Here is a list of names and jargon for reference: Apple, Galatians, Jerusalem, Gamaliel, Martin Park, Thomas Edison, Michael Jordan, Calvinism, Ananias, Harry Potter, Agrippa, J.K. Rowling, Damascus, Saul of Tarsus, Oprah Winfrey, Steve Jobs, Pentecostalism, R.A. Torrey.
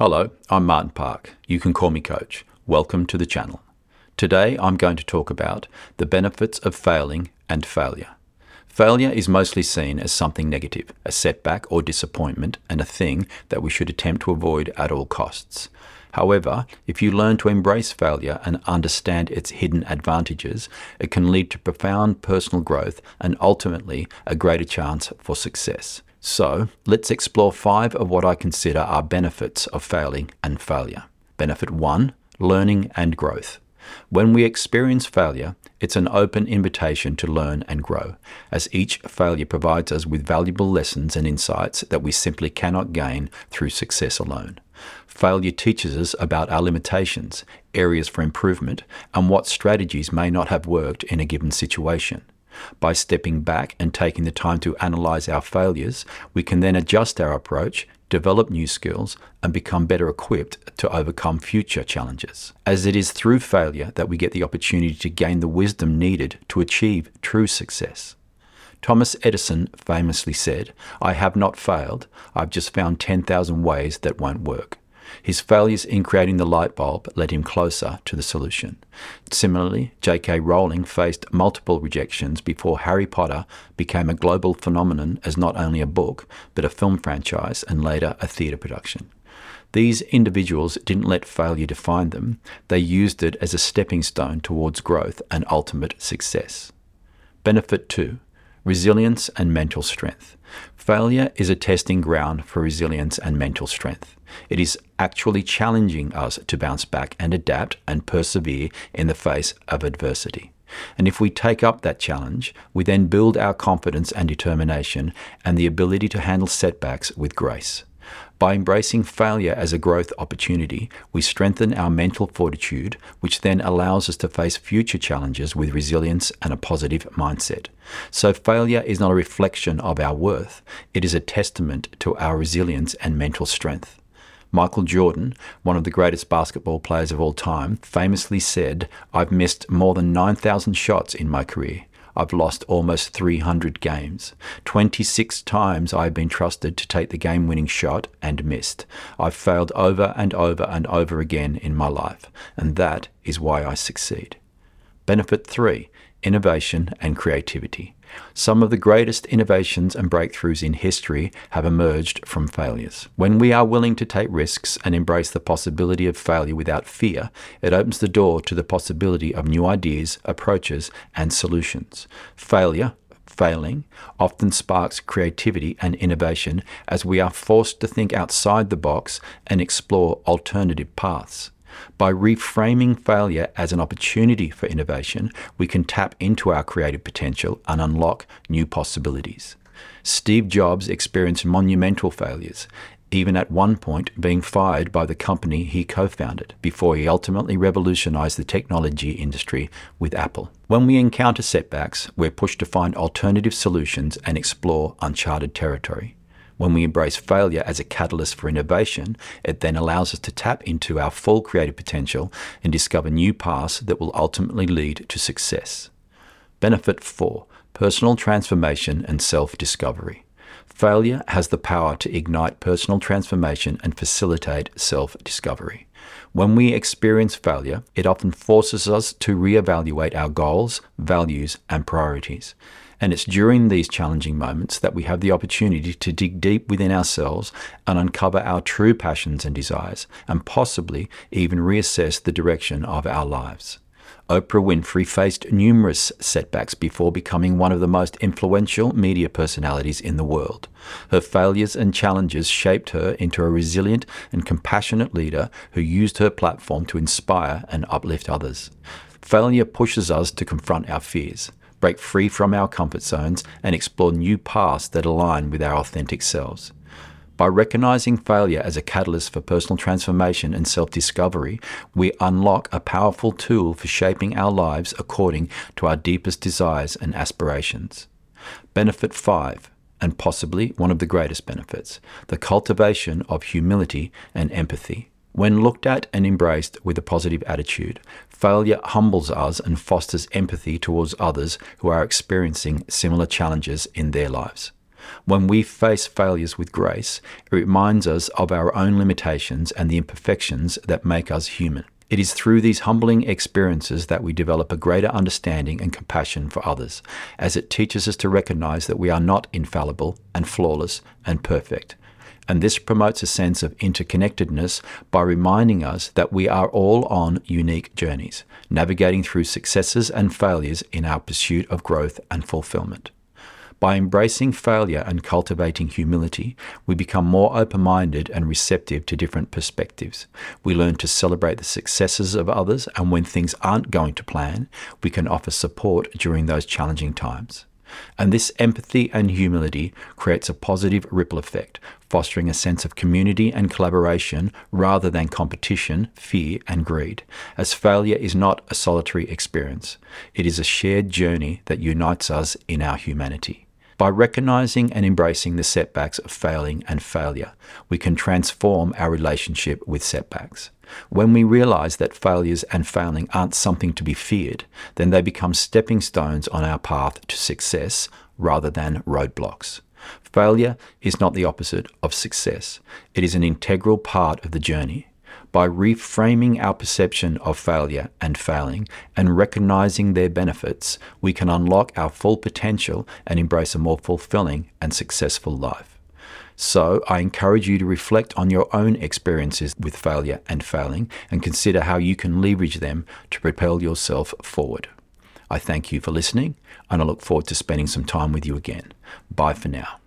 Hello, I'm Martin Park. You can call me Coach. Welcome to the channel. Today I'm going to talk about the benefits of failing and failure. Failure is mostly seen as something negative, a setback or disappointment, and a thing that we should attempt to avoid at all costs. However, if you learn to embrace failure and understand its hidden advantages, it can lead to profound personal growth and ultimately a greater chance for success. So, let's explore 5 of what I consider are benefits of failing and failure. Benefit 1, learning and growth. When we experience failure, it's an open invitation to learn and grow, as each failure provides us with valuable lessons and insights that we simply cannot gain through success alone. Failure teaches us about our limitations, areas for improvement, and what strategies may not have worked in a given situation. By stepping back and taking the time to analyze our failures, we can then adjust our approach, develop new skills, and become better equipped to overcome future challenges. As it is through failure that we get the opportunity to gain the wisdom needed to achieve true success. Thomas Edison famously said, "I have not failed, I've just found 10,000 ways that won't work." His failures in creating the light bulb led him closer to the solution. Similarly, J.K. Rowling faced multiple rejections before Harry Potter became a global phenomenon as not only a book, but a film franchise and later a theatre production. These individuals didn't let failure define them. They used it as a stepping stone towards growth and ultimate success. Benefit 2. Resilience and mental strength. Failure is a testing ground for resilience and mental strength. It is actually challenging us to bounce back and adapt and persevere in the face of adversity. And if we take up that challenge, we then build our confidence and determination and the ability to handle setbacks with grace. By embracing failure as a growth opportunity, we strengthen our mental fortitude, which then allows us to face future challenges with resilience and a positive mindset. So failure is not a reflection of our worth, it is a testament to our resilience and mental strength. Michael Jordan, one of the greatest basketball players of all time, famously said, "I've missed more than 9,000 shots in my career. I've lost almost 300 games. 26 times I've been trusted to take the game-winning shot and missed. I've failed over and over and over again in my life, and that is why I succeed." Benefit 3. Innovation and creativity. Some of the greatest innovations and breakthroughs in history have emerged from failures. When we are willing to take risks and embrace the possibility of failure without fear, it opens the door to the possibility of new ideas, approaches, and solutions. Failing often sparks creativity and innovation as we are forced to think outside the box and explore alternative paths. By reframing failure as an opportunity for innovation, we can tap into our creative potential and unlock new possibilities. Steve Jobs experienced monumental failures, even at one point being fired by the company he co-founded, before he ultimately revolutionized the technology industry with Apple. When we encounter setbacks, we're pushed to find alternative solutions and explore uncharted territory. When we embrace failure as a catalyst for innovation, it then allows us to tap into our full creative potential and discover new paths that will ultimately lead to success. Benefit 4. Personal transformation and self-discovery. Failure has the power to ignite personal transformation and facilitate self-discovery. When we experience failure, it often forces us to reevaluate our goals, values, and priorities. And it's during these challenging moments that we have the opportunity to dig deep within ourselves and uncover our true passions and desires, and possibly even reassess the direction of our lives. Oprah Winfrey faced numerous setbacks before becoming one of the most influential media personalities in the world. Her failures and challenges shaped her into a resilient and compassionate leader who used her platform to inspire and uplift others. Failure pushes us to confront our fears, break free from our comfort zones, and explore new paths that align with our authentic selves. By recognizing failure as a catalyst for personal transformation and self-discovery, we unlock a powerful tool for shaping our lives according to our deepest desires and aspirations. Benefit 5, and possibly one of the greatest benefits, the cultivation of humility and empathy. When looked at and embraced with a positive attitude, failure humbles us and fosters empathy towards others who are experiencing similar challenges in their lives. When we face failures with grace, it reminds us of our own limitations and the imperfections that make us human. It is through these humbling experiences that we develop a greater understanding and compassion for others, as it teaches us to recognize that we are not infallible and flawless and perfect. And this promotes a sense of interconnectedness by reminding us that we are all on unique journeys, navigating through successes and failures in our pursuit of growth and fulfillment. By embracing failure and cultivating humility, we become more open-minded and receptive to different perspectives. We learn to celebrate the successes of others, and when things aren't going to plan, we can offer support during those challenging times. And this empathy and humility creates a positive ripple effect, fostering a sense of community and collaboration rather than competition, fear, and greed, as failure is not a solitary experience. It is a shared journey that unites us in our humanity. By recognizing and embracing the setbacks of failing and failure, we can transform our relationship with setbacks. When we realize that failures and failing aren't something to be feared, then they become stepping stones on our path to success rather than roadblocks. Failure is not the opposite of success. It is an integral part of the journey. By reframing our perception of failure and failing and recognizing their benefits, we can unlock our full potential and embrace a more fulfilling and successful life. So, I encourage you to reflect on your own experiences with failure and failing and consider how you can leverage them to propel yourself forward. I thank you for listening, and I look forward to spending some time with you again. Bye for now.